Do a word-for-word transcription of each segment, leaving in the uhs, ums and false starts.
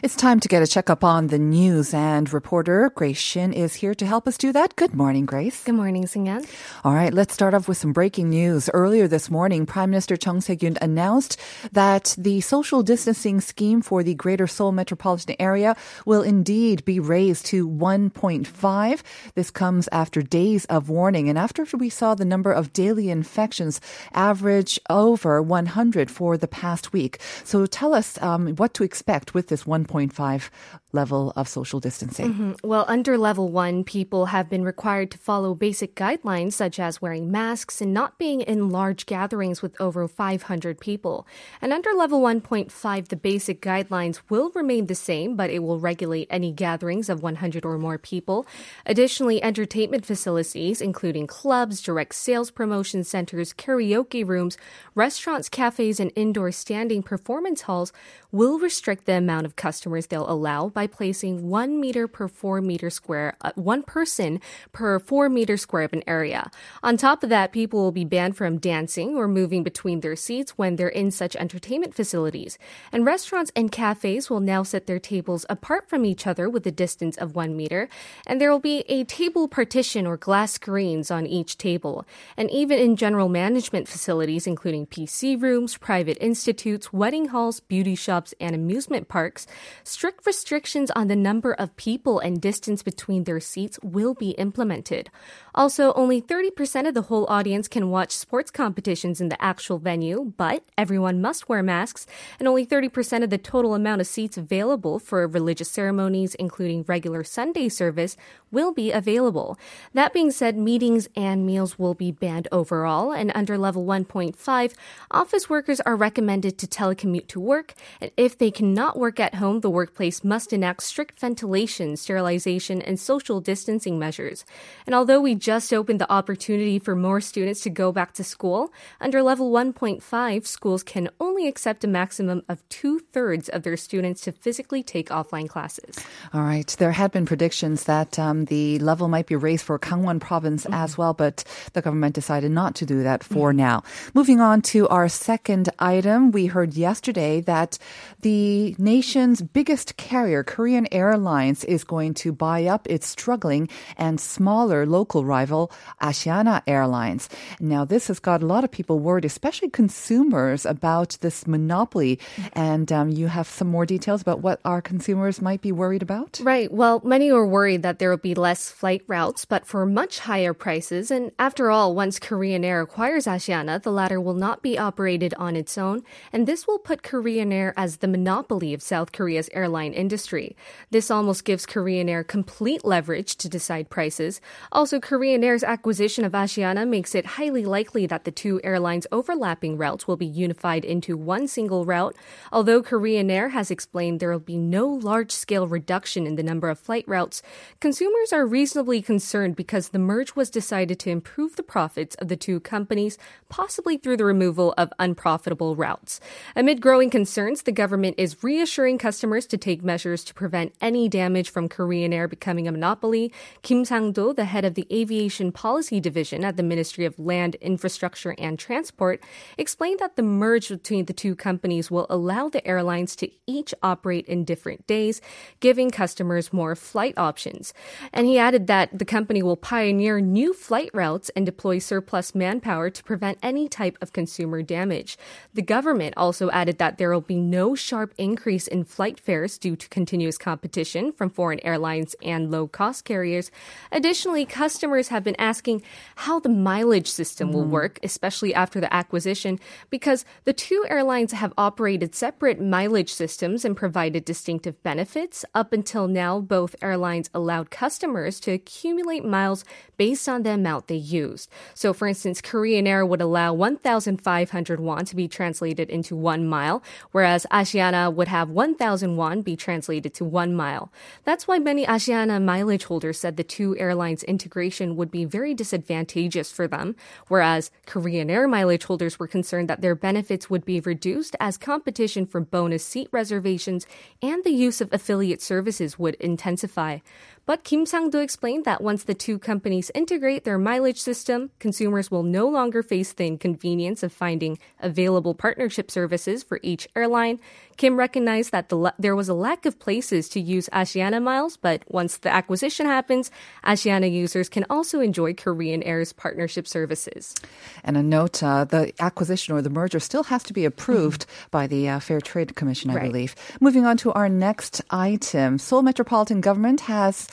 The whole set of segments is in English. It's time to get a checkup on the news, and reporter Grace Shin is here to help us do that. Good morning, Grace. Good morning, Seung-yeon. All right, let's start off with some breaking news. Earlier this morning, Prime Minister Chung Se-gyun announced that the social distancing scheme for the Greater Seoul metropolitan area will indeed be raised to one point five. This comes after days of warning, and after we saw the number of daily infections average over one hundred for the past week. So tell us um, what to expect with this one point five. one point five level of social distancing. Mm-hmm. Well, under level one, people have been required to follow basic guidelines such as wearing masks and not being in large gatherings with over five hundred people. And under level one point five, the basic guidelines will remain the same, but it will regulate any gatherings of one hundred or more people. Additionally, entertainment facilities, including clubs, direct sales promotion centers, karaoke rooms, restaurants, cafes, and indoor standing performance halls will restrict the amount of customers they'll allow by placing one meter per four meter square, uh, one person per four meter square of an area. On top of that, people will be banned from dancing or moving between their seats when they're in such entertainment facilities. And restaurants and cafes will now set their tables apart from each other with a distance of one meter. And there will be a table partition or glass screens on each table. And even in general management facilities, including P C rooms, private institutes, wedding halls, beauty shops, and amusement parks, strict restrictions on the number of people and distance between their seats will be implemented. Also, only thirty percent of the whole audience can watch sports competitions in the actual venue, but everyone must wear masks, and only thirty percent of the total amount of seats available for religious ceremonies, including regular Sunday service, will be available. That being said, meetings and meals will be banned overall, and under level one point five, office workers are recommended to telecommute to work, and if they cannot work at home, the workplace must enact strict ventilation, sterilization, and social distancing measures. And although we just opened the opportunity for more students to go back to school, under level one point five, schools can only accept a maximum of two-thirds of their students to physically take offline classes. All right. There had been predictions that um, the level might be raised for Gangwon province mm-hmm. as well, but the government decided not to do that for mm-hmm. now. Moving on to our second item, we heard yesterday that the nation's biggest carrier, Korean Airlines, is going to buy up its struggling and smaller local rival, Asiana Airlines. Now, this has got a lot of people worried, especially consumers, about this monopoly. And um, you have some more details about what our consumers might be worried about? Right. Well, many are worried that there will be less flight routes, but for much higher prices. And after all, once Korean Air acquires Asiana, the latter will not be operated on its own. And this will put Korean Air as the monopoly of South Korea's airline industry. This almost gives Korean Air complete leverage to decide prices. Also, Korean Air's acquisition of Asiana makes it highly likely that the two airlines' overlapping routes will be unified into one single route, although Korean Air has explained there will be no large-scale reduction in the number of flight routes. Consumers are reasonably concerned because the merge was decided to improve the profits of the two companies, possibly through the removal of unprofitable routes. Amid growing concerns, the government is reassuring customers to take measures to prevent any damage from Korean Air becoming a monopoly. Kim Sang-do, the head of the Aviation Policy Division at the Ministry of Land, Infrastructure and Transport, explained that the merge between the two companies will allow the airlines to each operate in different days, giving customers more flight options. And he added that the company will pioneer new flight routes and deploy surplus manpower to prevent any type of consumer damage. The government also added that there will be no sharp increase in flight fares due to continued continuous competition from foreign airlines and low-cost carriers. Additionally, customers have been asking how the mileage system mm. will work, especially after the acquisition, because the two airlines have operated separate mileage systems and provided distinctive benefits. Up until now, both airlines allowed customers to accumulate miles based on the amount they used. So, for instance, Korean Air would allow one thousand five hundred won to be translated into one mile, whereas Asiana would have one thousand won be translated to one mile. That's why many Asiana mileage holders said the two airlines' integration would be very disadvantageous for them, whereas Korean Air mileage holders were concerned that their benefits would be reduced as competition for bonus seat reservations and the use of affiliate services would intensify. But Kim Sang-do explained that once the two companies integrate their mileage system, consumers will no longer face the inconvenience of finding available partnership services for each airline. Kim recognized that the, there was a lack of places to use Asiana miles, but once the acquisition happens, Asiana users can also enjoy Korean Air's partnership services. And a note, uh, the acquisition or the merger still has to be approved mm-hmm. by the uh, Fair Trade Commission, I right. believe. Moving on to our next item, Seoul Metropolitan Government has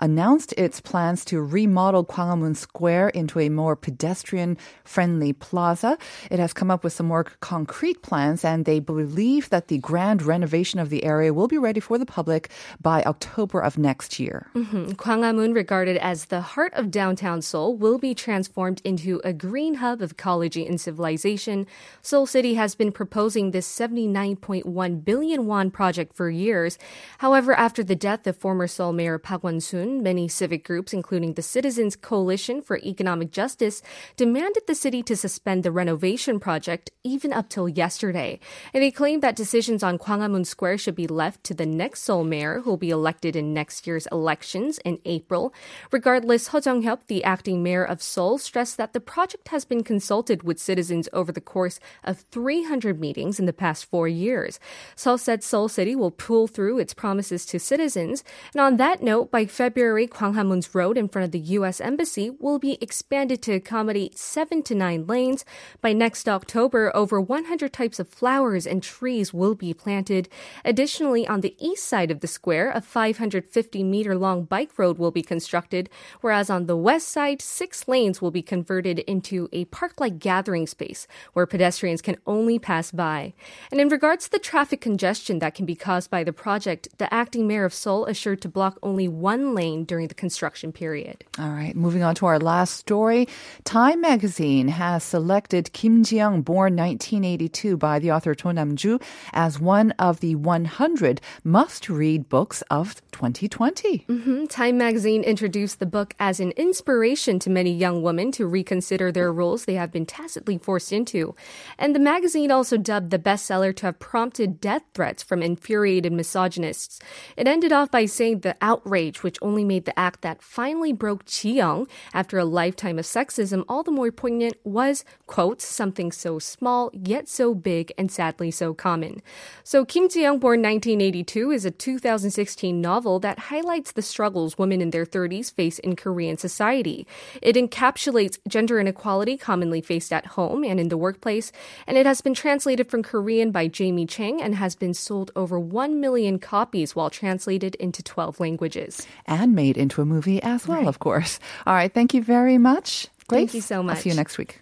announced its plans to remodel Gwanghwamun Square into a more pedestrian-friendly plaza. It has come up with some more concrete plans, and they believe that the grand renovation of the area will be ready for the public by October of next year. Mm-hmm. Gwanghwamun, regarded as the heart of downtown Seoul, will be transformed into a green hub of ecology and civilization. Seoul City has been proposing this seventy-nine point one billion won project for years. However, after the death of former Seoul Mayor Park n Soon, many civic groups, including the Citizens Coalition for Economic Justice, demanded the city to suspend the renovation project even up till yesterday. And they claimed that decisions on Gwanghwamun Square should be left to the next Seoul mayor, who will be elected in next year's elections in April. Regardless, Ho Jung-hyeop, the acting mayor of Seoul, stressed that the project has been consulted with citizens over the course of three hundred meetings in the past four years. Seoul said Seoul City will pull through its promises to citizens. And on that note, by February, Gwanghwamun's road in front of the U S Embassy will be expanded to accommodate seven to nine lanes. By next October, over one hundred types of flowers and trees will be planted. Additionally, on the east side of the square, a five hundred fifty meter long bike road will be constructed, whereas on the west side, six lanes will be converted into a park-like gathering space where pedestrians can only pass by. And in regards to the traffic congestion that can be caused by the project, the acting mayor of Seoul assured to block only one lane during the construction period. All right, moving on to our last story. Time magazine has selected Kim Ji-young, born nineteen eighty-two, by the author Cho Nam-ju as one of the one hundred must-read books of twenty twenty. Mm-hmm. Time magazine introduced the book as an inspiration to many young women to reconsider their roles they have been tacitly forced into. And the magazine also dubbed the bestseller to have prompted death threats from infuriated misogynists. It ended off by saying the outrage, which only made the act that finally broke Ji-young after a lifetime of sexism all the more poignant, was, quote, something so small, yet so big, and sadly so common. So Kim Ji-young, born nineteen eighty-two, is a two thousand sixteen novel that highlights the struggles women in their thirties face in Korean society. It encapsulates gender inequality commonly faced at home and in the workplace, and it has been translated from Korean by Jamie Chang and has been sold over one million copies while translated into twelve languages. And made into a movie as well, right. of course. All right. Thank you very much, Grace. Thank you so much. I'll see you next week.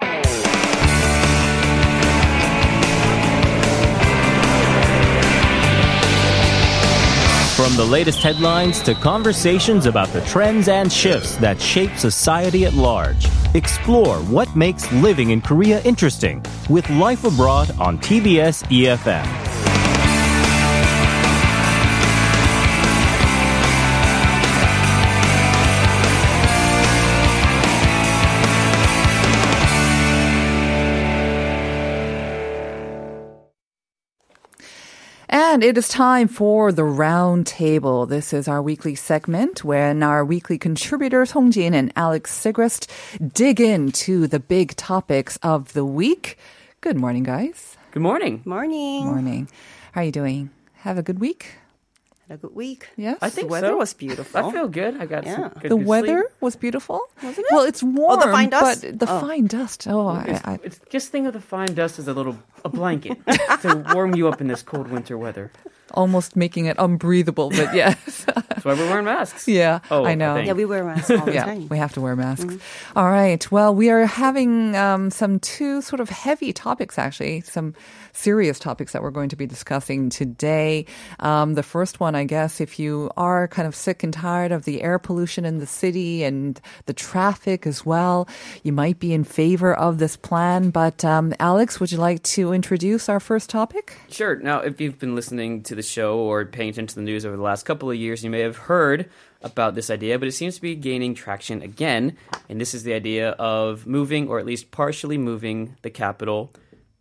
From the latest headlines to conversations about the trends and shifts that shape society at large, explore what makes living in Korea interesting with Life Abroad on T B S E F M. And it is time for the round table. This is our weekly segment when our weekly contributors, Hongjin and Alex Sigrist, dig into the big topics of the week. Good morning, guys. Good morning. Morning. Morning. How are you doing? Have a good week? Had a good week. Yes. I think the weather so. was beautiful. I feel good. I got yeah. some good The good weather sleep. was beautiful. Wasn't it? Well, it's warm. Oh, the fine dust? But the oh. fine dust. Oh, it's, I, I, it's just think of the fine dust as a little a blanket to warm you up in this cold winter weather. almost making it unbreathable, but yes. That's why we're wearing masks. Yeah, oh, I know. I yeah, we wear masks all the yeah, time. We have to wear masks. Mm-hmm. All right. Well, we are having um, some two sort of heavy topics, actually, some serious topics that we're going to be discussing today. Um, the first one, I guess, if you are kind of sick and tired of the air pollution in the city and the traffic as well, you might be in favor of this plan. But um, Alex, would you like to introduce our first topic? Sure. Now, if you've been listening to the show or paying attention to the news over the last couple of years, you may have heard about this idea, but it seems to be gaining traction again. And this is the idea of moving, or at least partially moving, the capital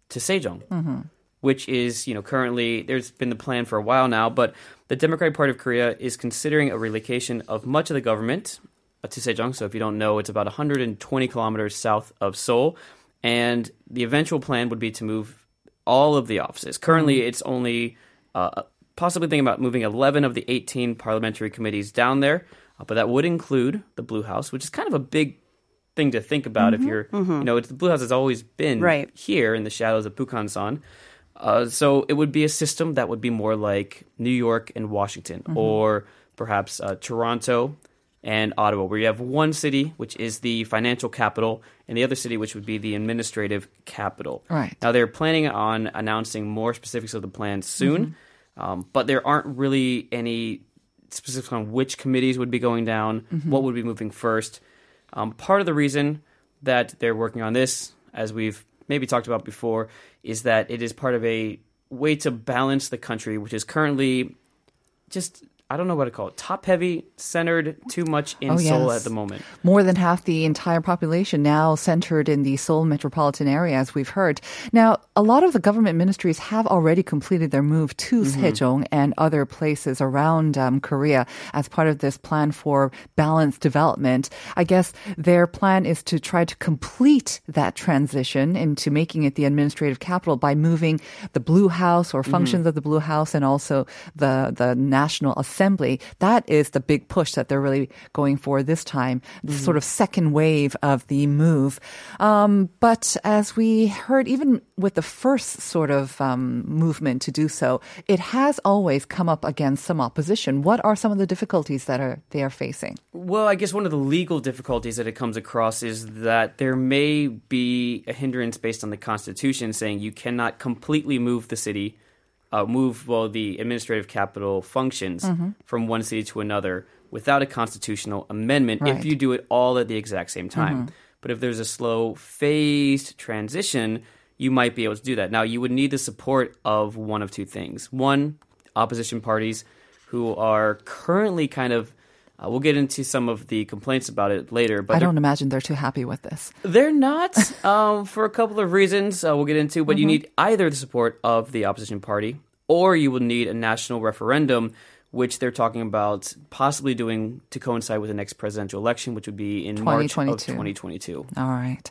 to Sejong, mm-hmm. which is, you know, currently, there's been the plan for a while now, but the Democratic Party of Korea is considering a relocation of much of the government to Sejong. So if you don't know, it's about one hundred twenty kilometers south of Seoul. And the eventual plan would be to move all of the offices. Currently, mm-hmm. it's only uh, possibly thinking about moving eleven of the eighteen parliamentary committees down there, uh, but that would include the Blue House, which is kind of a big thing to think about mm-hmm. if you're, mm-hmm. you know, it's, the Blue House has always been right. here in the shadows of Bukhansan. Uh, so it would be a system that would be more like New York and Washington, mm-hmm. or perhaps uh, Toronto and Ottawa, where you have one city, which is the financial capital, and the other city, which would be the administrative capital. Right. Now, they're planning on announcing more specifics of the plan soon, mm-hmm. um, but there aren't really any specifics on which committees would be going down, mm-hmm. what would be moving first. Um, part of the reason that they're working on this, as we've maybe talked about before, is that it is part of a way to balance the country, which is currently just... I don't know what to call it, top-heavy, centered too much in oh, yes. Seoul at the moment. More than half the entire population now centered in the Seoul metropolitan area, as we've heard. Now, a lot of the government ministries have already completed their move to mm-hmm. Sejong and other places around um, Korea as part of this plan for balanced development. I guess their plan is to try to complete that transition into making it the administrative capital by moving the Blue House or functions mm-hmm. of the Blue House and also the, the National Assembly. Assembly, that is the big push that they're really going for this time, the mm-hmm. sort of second wave of the move. Um, but as we heard, even with the first sort of um, movement to do so, it has always come up against some opposition. What are some of the difficulties that are they are facing? Well, I guess one of the legal difficulties that it comes across is that there may be a hindrance based on the Constitution saying you cannot completely move the city Uh, move well the administrative capital functions mm-hmm. from one city to another without a constitutional amendment right. if you do it all at the exact same time. Mm-hmm. But if there's a slow, phased transition, you might be able to do that. Now, you would need the support of one of two things. One, opposition parties who are currently kind of Uh, we'll get into some of the complaints about it later. But I don't imagine they're too happy with this. They're not, um, for a couple of reasons uh, we'll get into. But mm-hmm. you need either the support of the opposition party or you will need a national referendum, which they're talking about possibly doing to coincide with the next presidential election, which would be in March of twenty twenty-two. All right.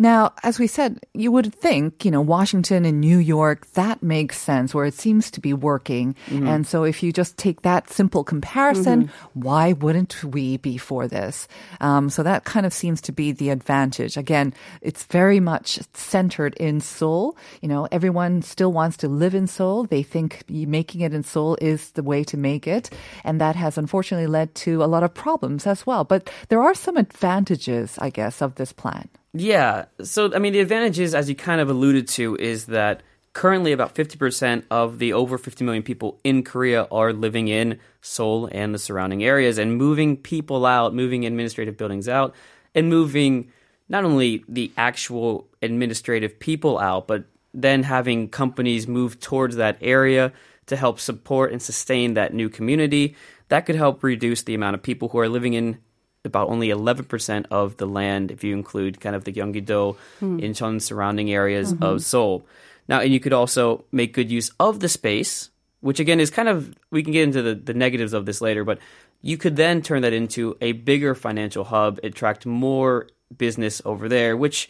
Now, as we said, you would think, you know, Washington and New York, that makes sense where it seems to be working. Mm-hmm. And so if you just take that simple comparison, mm-hmm. why wouldn't we be for this? Um, so that kind of seems to be the advantage. Again, it's very much centered in Seoul. You know, everyone still wants to live in Seoul. They think making it in Seoul is the way to make it. And that has unfortunately led to a lot of problems as well. But there are some advantages, I guess, of this plan. Yeah. So, I mean, the advantages, as you kind of alluded to, is that currently about fifty percent of the over fifty million people in Korea are living in Seoul and the surrounding areas, and moving people out, moving administrative buildings out, and moving not only the actual administrative people out, but then having companies move towards that area to help support and sustain that new community. That could help reduce the amount of people who are living in about only eleven percent of the land if you include kind of the Gyeonggi-do, mm. Incheon surrounding areas mm-hmm. of Seoul. Now, and you could also make good use of the space, which again is kind of, we can get into the, the negatives of this later, but you could then turn that into a bigger financial hub, attract more business over there, which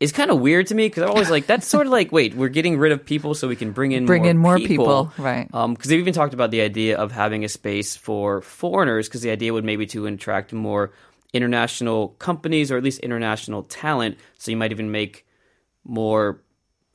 is kind of weird to me because I'm always like, that's sort of like, wait, we're getting rid of people so we can bring in bring more in more people. people. Right. Um, because they've even talked about the idea of having a space for foreigners because the idea would maybe to attract more international companies or at least international talent. So you might even make more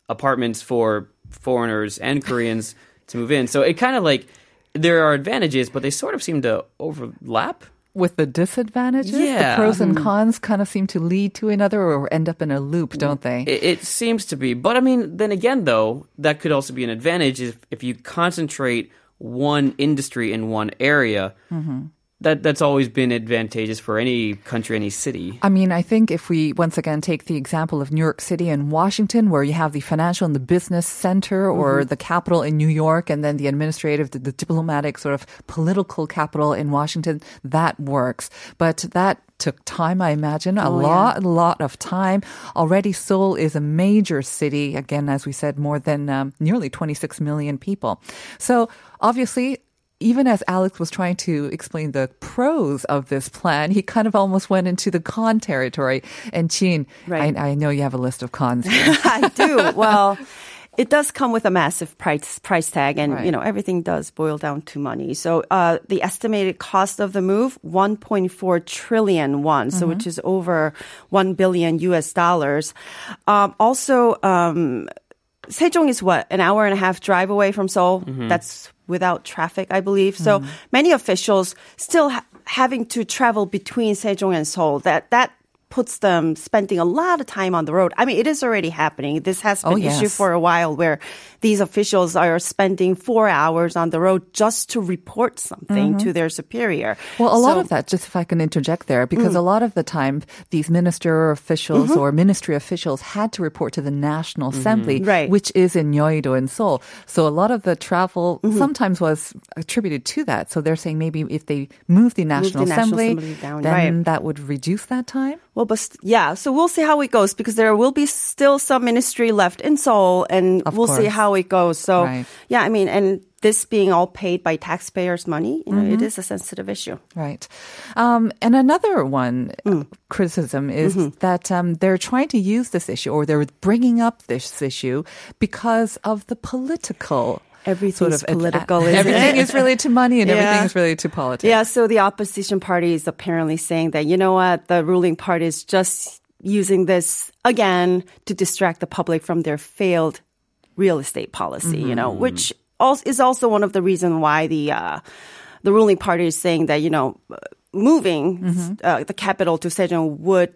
apartments for foreigners and Koreans to move in. So it kind of like, there are advantages, but they sort of seem to overlap. With the disadvantages? Yeah. The pros and cons kind of seem to lead to another or end up in a loop, don't they? It, it seems to be. But I mean, then again, though, that could also be an advantage if, if you concentrate one industry in one area. Mm-hmm. That, that's always been advantageous for any country, any city. I mean, I think if we once again take the example of New York City and Washington, where you have the financial and the business center, or mm-hmm. the capital in New York, and then the administrative, the, the diplomatic sort of political capital in Washington, that works. But that took time, I imagine, a oh, lot, yeah. lot of time. Already Seoul is a major city, again, as we said, more than um, nearly twenty-six million people. So obviously, even as Alex was trying to explain the pros of this plan, he kind of almost went into the con territory. And Chin, right. I, I know you have a list of cons here. I do. Well, it does come with a massive price price tag, and right. you know, everything does boil down to money. So uh, the estimated cost of the move, one point four trillion won, mm-hmm. so which is over one billion U S dollars. Um, also, um, Sejong is what, an hour and a half drive away from Seoul? Mm-hmm. That's without traffic, I believe. So mm. many officials still ha- having to travel between Sejong and Seoul. That that puts them spending a lot of time on the road. I mean, it is already happening. This has been oh, an yes. issue for a while, where these officials are spending four hours on the road just to report something mm-hmm. to their superior. Well, a so, lot of that, just if I can interject there, because mm. a lot of the time these minister officials mm-hmm. or ministry officials had to report to the National mm-hmm. Assembly, right. which is in Yeoido in Seoul. So a lot of the travel mm-hmm. sometimes was attributed to that. So they're saying maybe if they move the National move the Assembly, National Assembly down, then right. that would reduce that time. Well, but yeah, so we'll see how it goes, because there will be still some ministry left in Seoul, and of we'll course. see how it goes. So right. yeah, I mean, and this being all paid by taxpayers' money, you know, mm-hmm. it is a sensitive issue. Right. Um, and another one, mm. criticism, is mm-hmm. that um, they're trying to use this issue, or they're bringing up this issue because of the political Everything's sort of political, ad- isn't Everything it? is related to money, and yeah. everything is related to politics. Yeah, so the opposition party is apparently saying that, you know what, the ruling party is just using this, again, to distract the public from their failed real estate policy, mm-hmm. you know, which also is also one of the reasons why the, uh, the ruling party is saying that, you know, moving mm-hmm. uh, the capital to Sejong would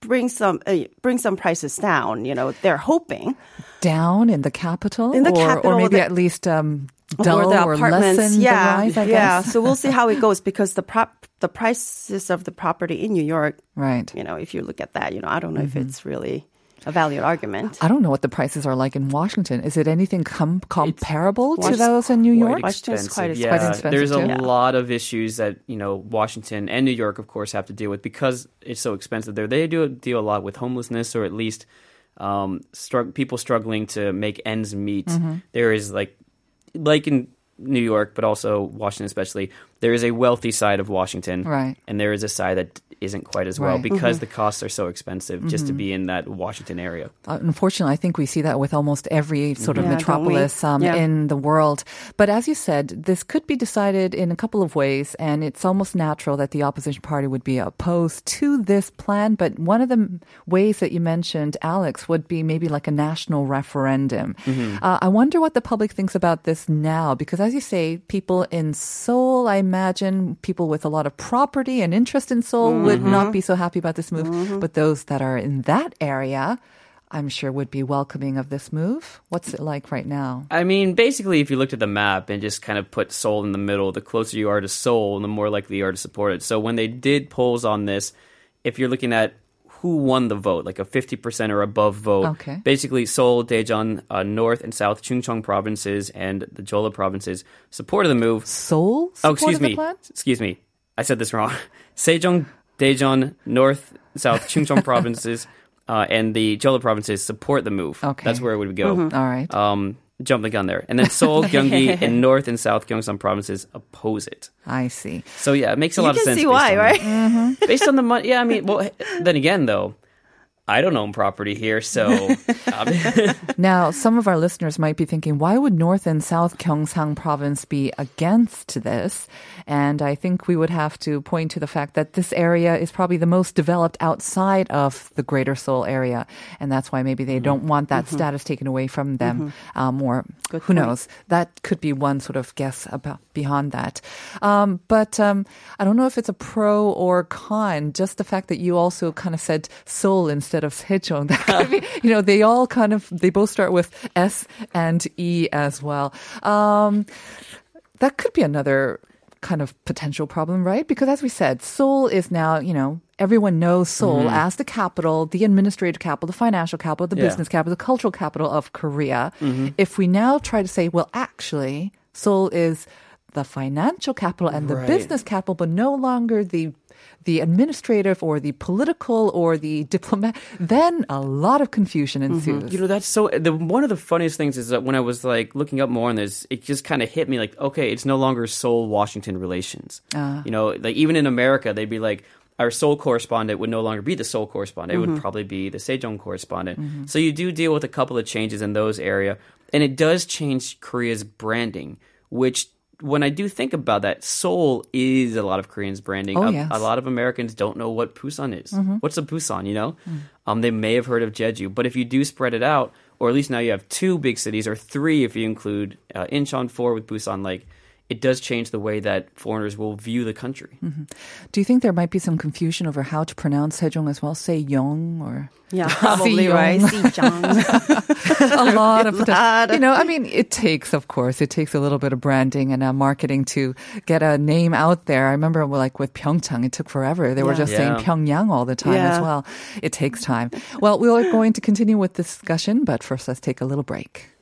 bring some uh, bring some prices down. You know, they're hoping down in the capital, in the or, capital, or maybe the, at least um, dull or, the or lessen yeah, the rise. I yeah. guess. So we'll see how it goes, because the prop the prices of the property in New York, right? You know, if you look at that, you know, I don't know mm-hmm. if it's really a valid argument. I don't know what the prices are like in Washington. Is it anything com- comparable to those in New York? Washington's quite expensive. Yeah. Quite expensive There's too. a yeah. lot of issues that, you know, Washington and New York, of course, have to deal with because it's so expensive there. They do deal a lot with homelessness, or at least um, strugg- people struggling to make ends meet. Mm-hmm. There is, like, like in New York, but also Washington especially, there is a wealthy side of Washington, right? And there is a side that isn't quite as well, right. because mm-hmm. the costs are so expensive just mm-hmm. to be in that Washington area. Uh, unfortunately, I think we see that with almost every sort of yeah, metropolis um, yeah. in the world. But as you said, this could be decided in a couple of ways, and it's almost natural that the opposition party would be opposed to this plan. But one of the ways that you mentioned, Alex, would be maybe like a national referendum. Mm-hmm. Uh, I wonder what the public thinks about this now, because as you say, people in Seoul, I imagine people with a lot of property and interest in Seoul mm-hmm. would not be so happy about this move. Mm-hmm. But those that are in that area, I'm sure, would be welcoming of this move. What's it like right now? I mean, basically, if you looked at the map and just kind of put Seoul in the middle, the closer you are to Seoul, the more likely you are to support it. So when they did polls on this, if you're looking at who won the vote, like a fifty percent or above vote, okay. basically Seoul, Daejeon, uh, North and South Chungcheong provinces, and the Jeolla provinces supported the move. Seoul? Oh, excuse me. Excuse me. I said this wrong. Sejong, Daejeon, North, South Chungcheong provinces, uh, and the Jeolla provinces support the move. Okay. That's where it would go. Mm-hmm. All right. Um, jump the gun there. And then Seoul, Gyeonggi, and North and South Gyeongsang provinces oppose it. I see. So yeah, it makes a you lot of sense. You can see why, right? Mm-hmm. Based on the money. Yeah, I mean, well, then again, though, I don't own property here, so... Now, some of our listeners might be thinking, why would North and South Gyeongsang province be against this? And I think we would have to point to the fact that this area is probably the most developed outside of the Greater Seoul area. And that's why maybe they don't want that mm-hmm. status taken away from them. Mm-hmm. Um, or Good who point. knows? That could be one sort of guess about beyond that. Um, but um, I don't know if it's a pro or con, just the fact that you also kind of said Seoul instead of Sejong. You know, they all kind of, they both start with S and E as well. Um, that could be another kind of potential problem, right? Because as we said, Seoul is now, you know, everyone knows Seoul mm-hmm. as the capital, the administrative capital, the financial capital, the yeah. business capital, the cultural capital of Korea. Mm-hmm. If we now try to say, well, actually, Seoul is the financial capital and the right. business capital, but no longer the the administrative or the political or the diplomat, then a lot of confusion ensues. Mm-hmm. You know, that's so, the, one of the funniest things is that when I was like looking up more on this, it just kind of hit me like, okay, it's no longer Seoul-Washington relations. Uh. You know, like even in America, they'd be like, our Seoul correspondent would no longer be the Seoul correspondent. Mm-hmm. It would probably be the Sejong correspondent. Mm-hmm. So you do deal with a couple of changes in those area. And it does change Korea's branding, which when I do think about that, Seoul is a lot of Koreans branding. Oh, a, yes. a lot of Americans don't know what Busan is. Mm-hmm. What's a Busan, you know? Mm. Um, they may have heard of Jeju. But if you do spread it out, or at least now you have two big cities, or three if you include uh, Incheon, four with Busan, like, it does change the way that foreigners will view the country. Mm-hmm. Do you think there might be some confusion over how to pronounce Sejong as well? Sejong or... Yeah, probably, right? a lot of, lot of you know, I mean, it takes, of course, it takes a little bit of branding and uh, marketing to get a name out there. I remember, like with Pyeongchang, it took forever. They yeah. were just yeah. saying Pyongyang all the time yeah. as well. It takes time. Well, we are going to continue with this discussion, but first, let's take a little break.